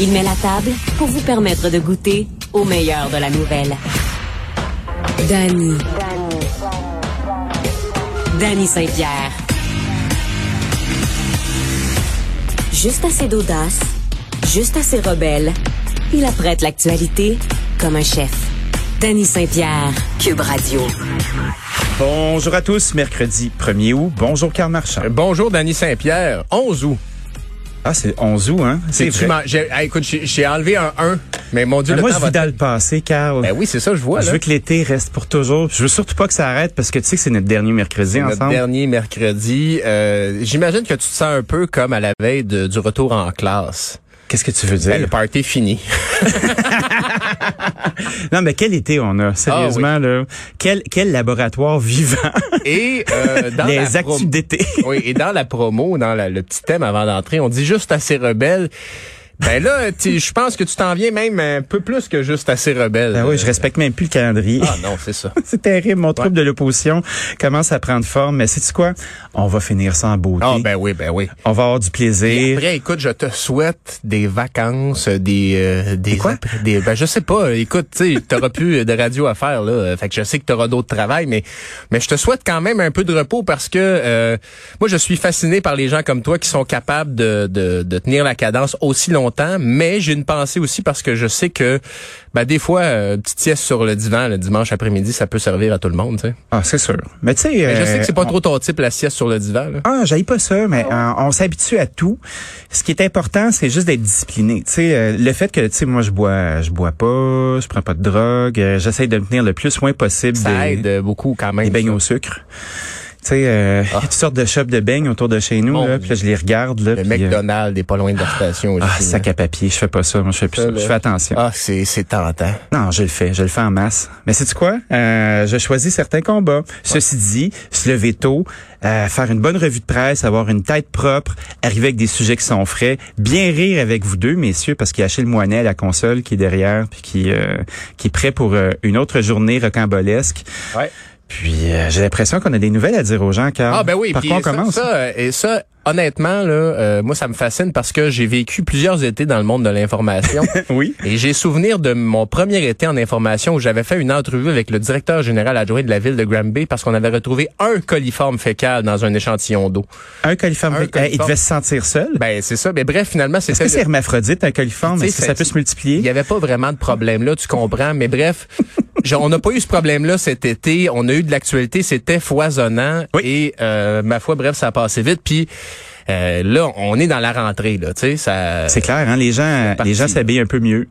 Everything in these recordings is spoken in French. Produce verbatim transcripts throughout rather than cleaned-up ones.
Il met la table pour vous permettre de goûter au meilleur de la nouvelle. Danny. Danny Saint-Pierre. Juste assez d'audace, juste assez rebelle, il apprête l'actualité comme un chef. Danny Saint-Pierre, Cube Radio. Bonjour à tous, mercredi premier août. Bonjour Karl Marchand. Euh, bonjour Danny Saint-Pierre, onze août. Ah, c'est onze août, hein? C'est, c'est vrai. J'ai, ah, écoute, j'ai, j'ai enlevé un un, mais mon Dieu, mais le moi, temps va... Moi, je vis dans le passé, Karl. Ben oui, c'est ça, je vois. Je là. veux que l'été reste pour toujours. Je veux surtout pas que ça arrête, parce que tu sais que c'est notre dernier mercredi c'est ensemble. Notre dernier mercredi. Euh, j'imagine que tu te sens un peu comme à la veille de, du retour en classe. Qu'est-ce que tu veux dire? Ben, le party est fini. Non, mais quel été on a, sérieusement, ah, oui. là. Quel, quel laboratoire vivant. Et, euh, dans les actus prom- d'été. Oui, et dans la promo, dans la, le petit thème avant d'entrer, on dit juste assez rebelle. Ben là, je pense que tu t'en viens même un peu plus que juste assez rebelle. Ben oui, je respecte même plus le calendrier. Ah non, c'est ça. C'est terrible, mon trouble ouais. de l'opposition commence à prendre forme. Mais sais-tu quoi? On va finir ça en beauté. Ah ben oui, ben oui. On va avoir du plaisir. Et après, écoute, je te souhaite des vacances, des... Euh, des, des quoi? Ap- des, ben je sais pas, écoute, tu sais, t'auras plus de radio à faire, là. Fait que je sais que t'auras d'autres travail, mais mais je te souhaite quand même un peu de repos parce que euh, moi, je suis fasciné par les gens comme toi qui sont capables de, de, de tenir la cadence aussi longtemps. Mais j'ai une pensée aussi parce que je sais que ben, des fois, euh, petite sieste sur le divan le dimanche après-midi, ça peut servir à tout le monde. T'sais. Ah, c'est sûr. Mais tu sais... Euh, je sais que c'est pas on... trop ton type, la sieste sur le divan. Là. Ah, j'haïs pas ça, mais euh, on s'habitue à tout. Ce qui est important, c'est juste d'être discipliné. Tu sais, euh, le fait que, tu sais, moi, je bois je bois pas, je prends pas de drogue, euh, j'essaie de me tenir le plus loin possible. Ça des, aide beaucoup quand même. Des beignes au sucre. Tu sais, euh, ah. y a toutes sortes de shops de beignes autour de chez nous, bon, là, puis là, je les regarde. Là, le pis, McDonald's euh... est pas loin de la station aussi. Ah, sac à papier, je fais pas ça, moi, je fais plus ça. Je fais attention. Ah, c'est, c'est tentant. Non, je le fais, je le fais en masse. Mais sais-tu quoi? Euh, je choisis certains combats. Ouais. Ceci dit, se lever tôt, euh, faire une bonne revue de presse, avoir une tête propre, arriver avec des sujets qui sont frais, bien rire avec vous deux, messieurs, parce qu'il y a Achille Moinet à la console qui est derrière, puis qui, euh, qui est prêt pour euh, une autre journée rocambolesque. Ouais. Puis euh, j'ai l'impression qu'on a des nouvelles à dire aux gens car ah ben oui, par quoi on ça, commence ça, et ça honnêtement là euh, moi ça me fascine parce que j'ai vécu plusieurs étés dans le monde de l'information. Oui. Et j'ai souvenir de mon premier été en information où j'avais fait une entrevue avec le directeur général adjoint de la ville de Granby parce qu'on avait retrouvé un coliforme fécal dans un échantillon d'eau. Un coliforme un fécal, coliforme. Il devait se sentir seul. Ben c'est ça, mais bref finalement c'était Est-ce que c'est hermaphrodite un coliforme, est-ce que ça peut se multiplier? Il y avait pas vraiment de problème là, tu comprends, mais bref. On n'a pas eu ce problème-là cet été. On a eu de l'actualité, c'était foisonnant. Oui. Et euh, ma foi, bref, ça a passé vite. Puis euh, là, on est dans la rentrée, là, tu sais. Ça. C'est clair, hein. Les gens, les gens s'habillent un peu mieux.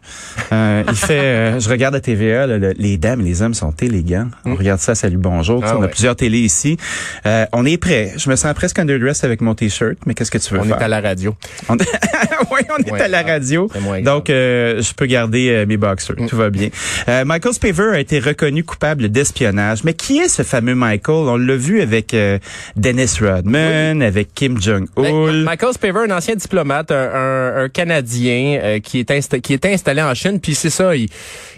Euh, il fait, euh, je regarde à T V A, là, le, les dames, les hommes sont élégants. On mm. regarde ça, salut, bonjour. Ah, on ouais. a plusieurs télés ici. Euh, on est prêt. Je me sens presque underdressed avec mon t-shirt, mais qu'est-ce que tu veux on faire? On est à la radio. On... Oui, on est ouais, à la radio, donc euh, je peux garder euh, mes boxers, mm. tout va bien. Euh, Michael Spavor a été reconnu coupable d'espionnage, mais qui est ce fameux Michael? On l'a vu avec euh, Dennis Rodman, oui. avec Kim Jong-un. Ben, Michael Spavor, un ancien diplomate, un, un, un Canadien euh, qui est insta- qui était installé en Chine, puis c'est ça, il,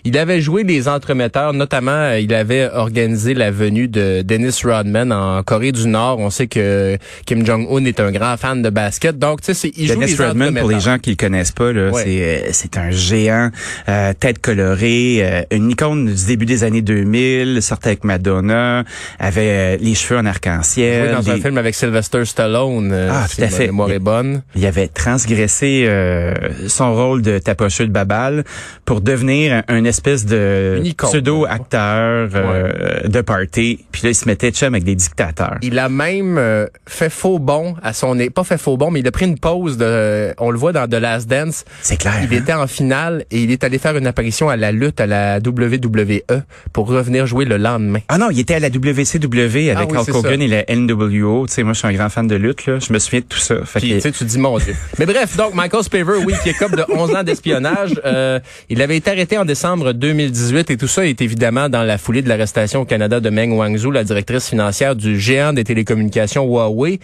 il avait joué les entremetteurs, notamment il avait organisé la venue de Dennis Rodman en Corée du Nord. On sait que Kim Jong-un est un grand fan de basket, donc tu sais, il joue Dennis les Rodman, entremetteurs. Pour les gens qui le connaissent pas, là, ouais. c'est, euh, c'est un géant, euh, tête colorée, euh, une icône du début des années deux mille, sortait avec Madonna, avait euh, les cheveux en arc-en-ciel. Oui, dans des... un film avec Sylvester Stallone. Euh, ah, si ma mémoire est bonne. Il avait transgressé euh, son rôle de tapocheux de Babal pour devenir un, un espèce de pseudo-acteur euh, ouais. de party. Puis là, il se mettait chum avec des dictateurs. Il a même euh, fait faux bond à son... Pas fait faux bond, mais il a pris une pause. De, euh, on le voit dans The Last Dance. C'est clair. Il hein? était en finale et il est allé faire une apparition à la lutte à la W W E pour revenir jouer le lendemain. Ah non, il était à la W C W avec Hulk Hogan et la N W O. Tu sais, moi, je suis un grand fan de lutte, là. Je me souviens de tout ça. Fait Puis, que... tu sais, tu dis, mon Dieu. Mais bref, donc, Michael Spavor, oui, qui est coupable de onze ans d'espionnage. Euh, il avait été arrêté en décembre deux mille dix-huit et tout ça est évidemment dans la foulée de l'arrestation au Canada de Meng Wanzhou, la directrice financière du géant des télécommunications Huawei.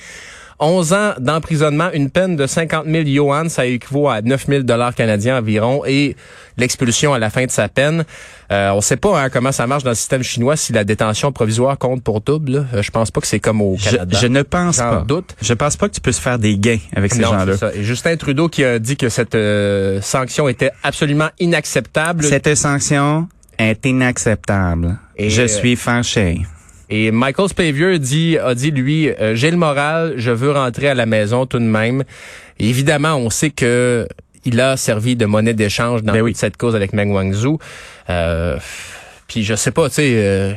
onze ans d'emprisonnement, une peine de cinquante mille yuan, ça équivaut à neuf mille dollars canadiens environ, et l'expulsion à la fin de sa peine. Euh, on sait pas hein, comment ça marche dans le système chinois, si la détention provisoire compte pour double. Là. Je pense pas que c'est comme au Canada. Je, je ne pense J'en pas. Doute. Je pense pas que tu peux se faire des gains avec ces non, gens-là. C'est ça. Et Justin Trudeau qui a dit que cette euh, sanction était absolument inacceptable. Cette sanction est inacceptable. Et je euh... suis fâché. Et Michael Spavor dit, a dit, lui, euh, j'ai le moral, je veux rentrer à la maison tout de même. Et évidemment, on sait que il a servi de monnaie d'échange dans ben toute oui. cette cause avec Meng Wanzhou. Euh, Puis je sais pas, tu sais, euh,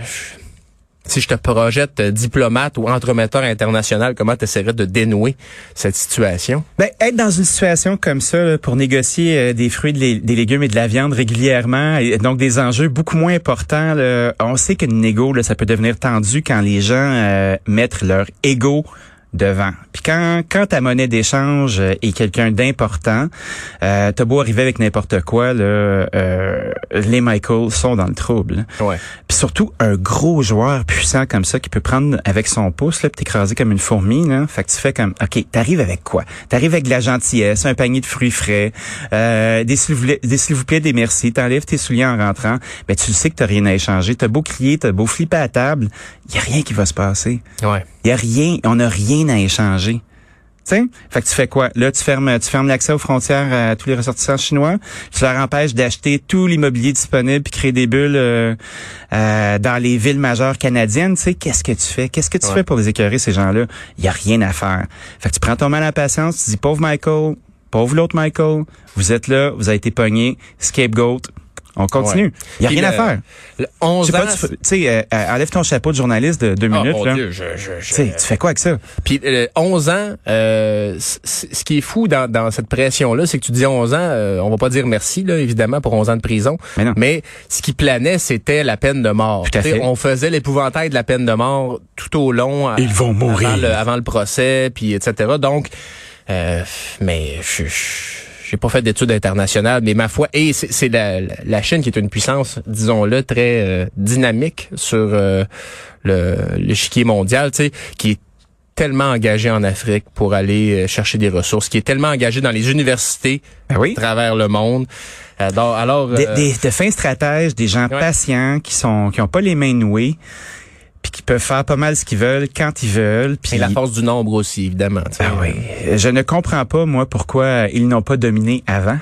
si je te projette euh, diplomate ou entremetteur international, comment tu essaierais de dénouer cette situation? Ben, être dans une situation comme ça, là, pour négocier euh, des fruits, de, des légumes et de la viande régulièrement, et donc des enjeux beaucoup moins importants, là, on sait qu'une négo, là, ça peut devenir tendu quand les gens euh, mettent leur ego devant. Puis quand quand ta monnaie d'échange est quelqu'un d'important, euh, t'as beau arriver avec n'importe quoi, là, euh, les Michael sont dans le trouble. Ouais. Puis surtout un gros joueur puissant comme ça qui peut prendre avec son pouce là, puis t'écraser comme une fourmi là. Fait que tu fais comme, ok, t'arrives avec quoi? T'arrives avec de la gentillesse, un panier de fruits frais, euh, des s'il vous plaît, des s'il vous plaît, des merci. T'enlèves tes souliers en rentrant, ben tu sais que t'as rien à échanger. T'as beau crier, t'as beau flipper à la table, y a rien qui va se passer. Ouais. Y a rien, on a rien à échanger. T'sais? Fait que tu fais quoi? Là, tu fermes, tu fermes l'accès aux frontières à tous les ressortissants chinois. Tu leur empêches d'acheter tout l'immobilier disponible puis créer des bulles euh, euh, dans les villes majeures canadiennes. T'sais? Qu'est-ce que tu fais? Qu'est-ce que tu ouais. fais pour les écœurer, ces gens-là? Il n'y a rien à faire. Fait que tu prends ton mal à patience, tu dis, pauvre Michael, pauvre l'autre Michael, vous êtes là, vous avez été pogné, scapegoat. On continue. Il ouais. n'y a rien le, à faire. Le onze ans... Tu sais, euh, euh, enlève ton chapeau de journaliste de deux oh, minutes. Mon là. Dieu, je, je, je... Tu fais quoi avec ça? Puis euh, onze ans, euh, c- c- ce qui est fou dans, dans cette pression-là, c'est que tu dis onze ans, euh, on va pas dire merci, là, évidemment, pour onze ans de prison. Mais, non. mais ce qui planait, c'était la peine de mort. Tout à fait. On faisait l'épouvantail de la peine de mort tout au long. Ils à, vont mourir. Avant le, avant le procès, puis et cetera. Donc, euh, mais... Je, je... J'ai pas fait d'études internationales, mais ma foi, et c'est, c'est la, la Chine qui est une puissance, disons-le, très euh, dynamique sur euh, le l'échiquier mondial, tu sais, qui est tellement engagée en Afrique pour aller euh, chercher des ressources, qui est tellement engagée dans les universités ben oui. à travers le monde. Alors, alors des, euh, des, de fins stratèges, des gens ouais. patients qui sont qui ont pas les mains nouées. Puis qui peuvent faire pas mal ce qu'ils veulent, quand ils veulent. Pis... Et la force du nombre aussi, évidemment. Tu sais. Ah oui. Je ne comprends pas, moi, pourquoi ils n'ont pas dominé avant.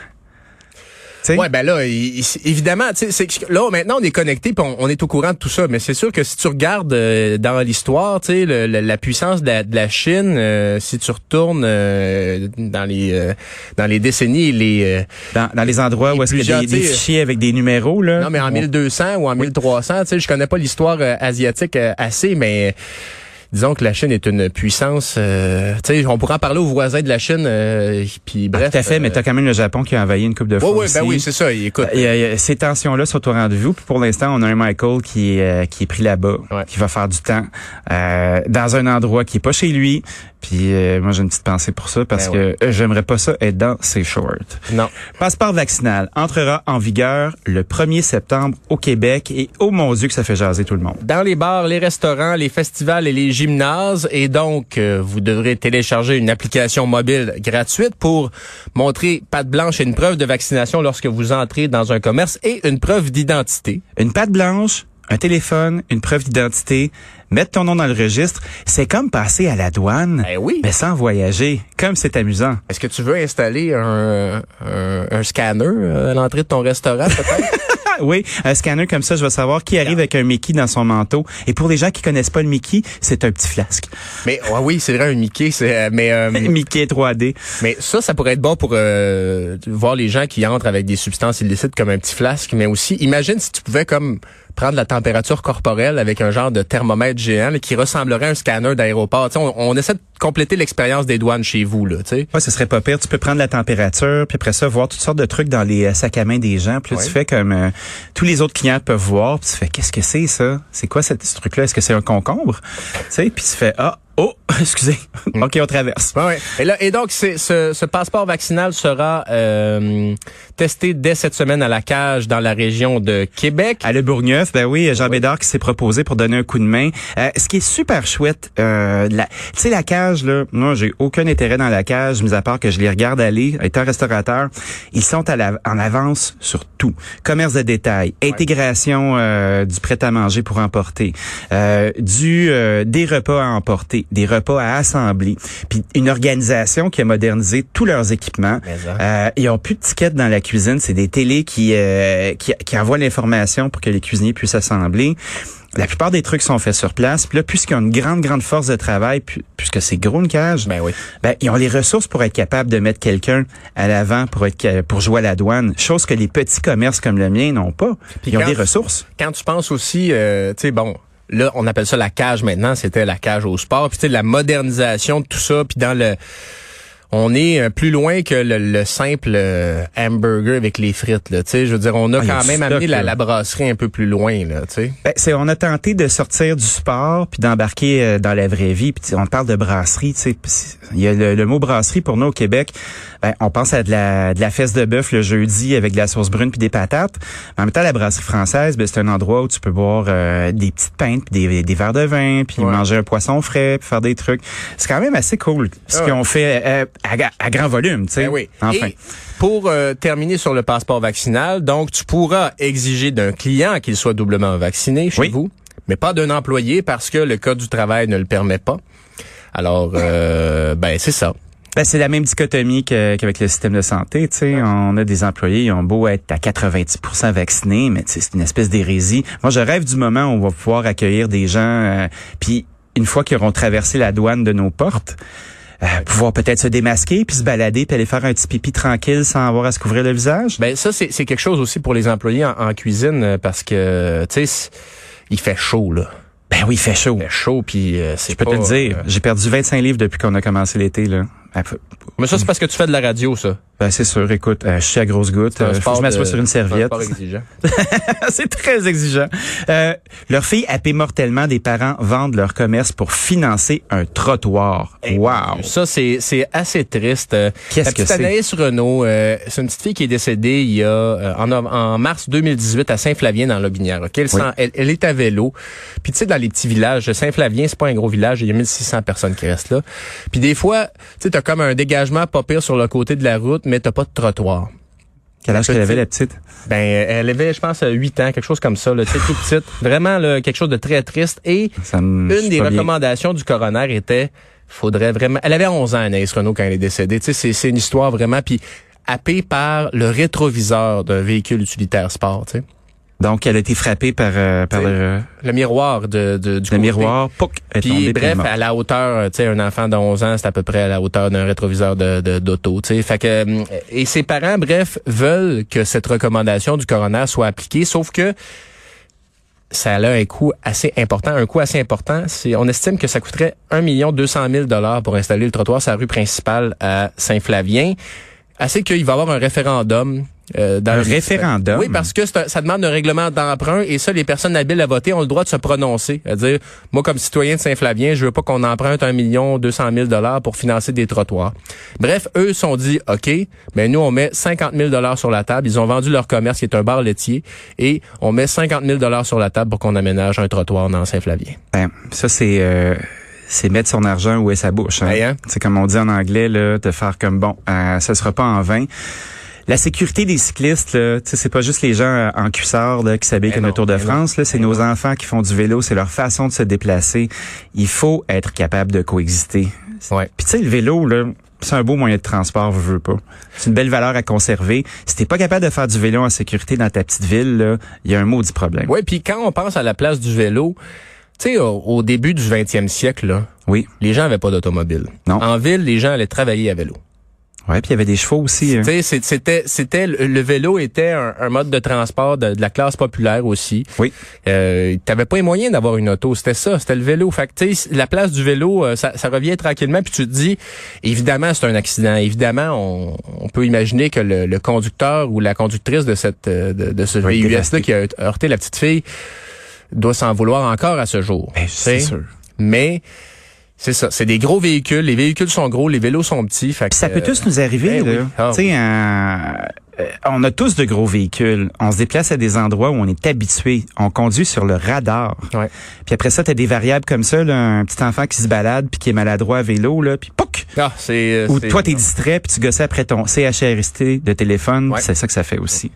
T'sais? Ouais, ben là, il, il, évidemment, tu sais, c'est là maintenant on est connecté, puis on, on est au courant de tout ça. Mais c'est sûr que si tu regardes euh, dans l'histoire, tu sais, le, le, la puissance de la, de la Chine, euh, si tu retournes euh, dans les euh, dans les décennies, les euh, dans, dans les endroits où est-ce que des, des fichiers avec des numéros là. Non, mais en mille deux cents ou en mille trois cents, tu sais, je connais pas l'histoire euh, asiatique euh, assez, mais. Disons que la Chine est une puissance. Euh, tu sais, on pourrait en parler aux voisins de la Chine. Euh, puis bref. Ah, tout à fait, euh, mais t'as quand même le Japon qui a envahi une coupe de fois. Oui, oui, ben oui, c'est ça. Écoute, il y a, il y a, ces tensions-là sont au rendez-vous. Puis pour l'instant, on a un Michael qui est qui est pris là-bas, ouais. qui va faire du temps euh, dans un endroit qui est pas chez lui. Puis euh, moi, j'ai une petite pensée pour ça parce ben ouais. que euh, j'aimerais pas ça être dans ses shorts. Non. Passeport vaccinal entrera en vigueur le premier septembre au Québec et oh mon Dieu que ça fait jaser tout le monde. Dans les bars, les restaurants, les festivals et les gymnase et donc euh, vous devrez télécharger une application mobile gratuite pour montrer patte blanche et une preuve de vaccination lorsque vous entrez dans un commerce et une preuve d'identité. Une patte blanche, un téléphone, une preuve d'identité, mettre ton nom dans le registre, c'est comme passer à la douane, eh oui. mais sans voyager. Comme c'est amusant. Est-ce que tu veux installer un, un, un scanner à l'entrée de ton restaurant, peut-être? Oui, un scanner comme ça, je vais savoir qui arrive avec un Mickey dans son manteau. Et pour les gens qui connaissent pas le Mickey, c'est un petit flasque. Mais oh oui, c'est vrai, un Mickey, c'est mais euh, Mickey trois D. Mais ça, ça pourrait être bon pour euh, voir les gens qui entrent avec des substances illicites comme un petit flasque, mais aussi, imagine si tu pouvais comme prendre la température corporelle avec un genre de thermomètre géant là, qui ressemblerait à un scanner d'aéroport. On, on essaie de compléter l'expérience des douanes chez vous là, tu sais. Ouais, ce serait pas pire. Tu peux prendre la température, puis après ça voir toutes sortes de trucs dans les sacs à main des gens. Puis là, ouais. tu fais comme euh, tous les autres clients peuvent voir. Puis tu fais qu'est-ce que c'est ça? C'est quoi cette, ce truc-là? Est-ce que c'est un concombre? Tu sais. Puis tu fais ah. Oh, excusez. OK, on traverse. Ah ouais. Et là, et donc, c'est, ce, ce passeport vaccinal sera euh, testé dès cette semaine à la cage dans la région de Québec. À Le Bourgneuf, ben oui, Jean oui. Bédard qui s'est proposé pour donner un coup de main. Euh, ce qui est super chouette, euh, tu sais, la cage, là, moi, j'ai aucun intérêt dans la cage, mis à part que je les regarde aller, étant restaurateur. Ils sont à la, en avance sur tout. Commerce de détail, oui. intégration euh, du prêt-à-manger pour emporter, euh, du euh, des repas à emporter. Des repas à assembler, puis une organisation qui a modernisé tous leurs équipements. Euh, ils ont plus de tickets dans la cuisine, c'est des télés qui, euh, qui qui envoient l'information pour que les cuisiniers puissent assembler. La plupart des trucs sont faits sur place. Puis là, puisqu'ils ont une grande, grande force de travail, pu- puisque c'est gros une cage, ben oui. ben, ils ont les ressources pour être capables de mettre quelqu'un à l'avant pour être pour jouer à la douane. Chose que les petits commerces comme le mien n'ont pas. Puis ils ont des tu, ressources. Quand tu penses aussi, euh, tu sais, bon... Là, on appelle ça la cage maintenant, c'était la cage au sport. Puis tu sais, la modernisation de tout ça, puis dans le... On est plus loin que le, le simple euh, hamburger avec les frites. Là, je veux dire, on a ah, quand a même stock, amené la, la brasserie un peu plus loin. Là, ben, c'est, on a tenté de sortir du sport puis d'embarquer euh, dans la vraie vie. Puis on parle de brasserie. Il y a le, le mot brasserie pour nous au Québec. Ben, on pense à de la, de la fesse de bœuf le jeudi avec de la sauce brune puis des patates. En même temps, la brasserie française, ben, c'est un endroit où tu peux boire euh, des petites pintes puis des, des verres de vin puis ouais. manger un poisson frais puis faire des trucs. C'est quand même assez cool ce ouais. qu'on fait... Euh, À, à grand volume, tu sais. Ben oui. Enfin. Et pour euh, terminer sur le passeport vaccinal, donc tu pourras exiger d'un client qu'il soit doublement vacciné chez oui. vous, mais pas d'un employé parce que le code du travail ne le permet pas. Alors, euh, ben c'est ça. Ben, c'est la même dichotomie que, qu'avec le système de santé, tu sais. Ouais. On a des employés, ils ont beau être à quatre-vingt-dix pour cent vaccinés, mais c'est une espèce d'hérésie. Moi, je rêve du moment où on va pouvoir accueillir des gens, euh, puis une fois qu'ils auront traversé la douane de nos portes. Euh, pouvoir peut-être se démasquer, puis se balader, puis aller faire un petit pipi tranquille sans avoir à se couvrir le visage. Ben ça, c'est, c'est quelque chose aussi pour les employés en, en cuisine, parce que, tu sais, il fait chaud, là. Ben oui, il fait chaud. Il fait chaud, puis euh, c'est Je pas, peux te le dire, euh... j'ai perdu vingt-cinq livres depuis qu'on a commencé l'été, là. Mais ça, c'est parce que tu fais de la radio, ça. Ben, c'est sûr. Écoute, euh, je suis à grosses gouttes. Euh, faut que je m'assoie de, sur une serviette. C'est exigeant. C'est très exigeant. Euh, leurs filles happées mortellement des parents vendent leur commerce pour financer un trottoir. Hey, wow. Ça, c'est, c'est assez triste. Qu'est-ce que c'est? La petite Anaïs Renault, euh, c'est une petite fille qui est décédée il y a, euh, en, en mars deux mille dix-huit à Saint-Flavien dans l'Aubinière. Okay? Elle, oui. sent, elle, elle est à vélo. Puis tu sais, dans les petits villages, Saint-Flavien, c'est pas un gros village. Il y a mille six cents personnes qui restent là. Puis des fois, tu sais, t'as comme un dégagement pas pire sur le côté de la route, mais t'as pas de trottoir. Quel âge qu'elle avait, la petite? Ben, elle avait, je pense, huit ans, quelque chose comme ça, là, toute petite. Vraiment, là, quelque chose de très triste. Et une des recommandations bien. du coroner était, faudrait vraiment... Elle avait onze ans, Anaïs Renault, quand elle est décédée. Tu sais, c'est, c'est une histoire vraiment, puis happée par le rétroviseur d'un véhicule utilitaire sport, tu sais. Donc, elle a été frappée par, euh, par le... Le miroir de, de, du Le côté. miroir, pouc, est Puis, tombé, bref, à la hauteur, tu sais, un enfant de onze ans, c'est à peu près à la hauteur d'un rétroviseur de, de, d'auto, tu sais. Fait que, et ses parents, bref, veulent que cette recommandation du coroner soit appliquée, sauf que ça a un coût assez important. Un coût assez important, c'est, on estime que ça coûterait un million deux cent mille dollars pour installer le trottoir sur la rue principale à Saint-Flavien. Assez qu'il va y avoir un référendum. Euh, dans un référendum? Oui, parce que c'est un, ça demande un règlement d'emprunt et ça, les personnes habiles à voter ont le droit de se prononcer. À dire, moi, comme citoyen de Saint-Flavien, je veux pas qu'on emprunte un million deux cent mille dollars pour financer des trottoirs. Bref, eux sont dit, OK, ben nous, on met cinquante mille dollars sur la table. Ils ont vendu leur commerce, qui est un bar laitier, et on met cinquante mille dollars sur la table pour qu'on aménage un trottoir dans Saint-Flavien. Ben, ça, c'est... Euh... c'est mettre son argent où est sa bouche. Hein? Hey, hein? C'est comme on dit en anglais, là, de faire comme, bon, euh, ça sera pas en vain. la sécurité des cyclistes, là, c'est pas juste les gens en cuissard là, qui s'habillent comme le Tour de France. Là, c'est nos enfants qui font du vélo, c'est leur façon de se déplacer. Il faut être capable de coexister. Ouais. Puis tu sais, le vélo, là, c'est un beau moyen de transport, je veux pas. C'est une belle valeur à conserver. Si t'es pas capable de faire du vélo en sécurité dans ta petite ville, là, il y a un maudit problème. Oui, puis quand on pense à la place du vélo, tu sais, au, au début du vingtième siècle, là, oui, les gens avaient pas d'automobile. Non. En ville, les gens allaient travailler à vélo. Ouais, puis il y avait des chevaux aussi. Hein. Tu sais, c'était, c'était le vélo était un, un mode de transport de, de la classe populaire aussi. Oui. Euh, t'avais pas les moyens d'avoir une auto, c'était ça, c'était le vélo. Fait que tu sais, la place du vélo, ça, ça revient tranquillement. Puis tu te dis, évidemment, c'est un accident. Évidemment, on, on peut imaginer que le, le conducteur ou la conductrice de cette de, de ce oui, V U S là qui a heurté la petite fille doit s'en vouloir encore à ce jour. Ben, c'est sûr. Mais c'est ça, c'est des gros véhicules, les véhicules sont gros, les vélos sont petits. Fait que, ça peut euh, tous nous arriver, ben là. Oui. Ah, oui. euh, on a tous de gros véhicules, on se déplace à des endroits où on est habitué, on conduit sur le radar. Ouais. Puis après ça, t'as des variables comme ça, là, un petit enfant qui se balade puis qui est maladroit à vélo, là, puis pouc! Ah, c'est, euh, Ou c'est, toi, t'es distrait puis tu gosses après ton C H R S T de téléphone, ouais. C'est ça que ça fait aussi.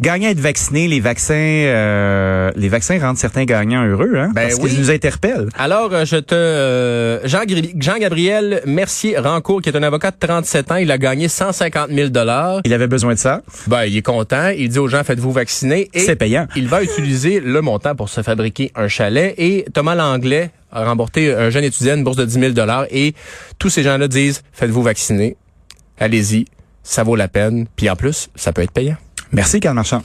Gagner à être vacciné, les vaccins, euh, les vaccins rendent certains gagnants heureux, hein, ben parce oui. qu'ils nous interpellent. Alors, je te... Euh, Jean, Jean-Gabriel Mercier-Rancourt, qui est un avocat de trente-sept ans, il a gagné cent cinquante mille dollars. Il avait besoin de ça. Ben, il est content. Il dit aux gens, faites-vous vacciner. Et c'est payant. Il va utiliser le montant pour se fabriquer un chalet. Et Thomas Langlais a remporté un jeune étudiant une bourse de dix mille dollars. Et tous ces gens-là disent, faites-vous vacciner. Allez-y. Ça vaut la peine. Puis en plus, ça peut être payant. Merci, Karl Marchand.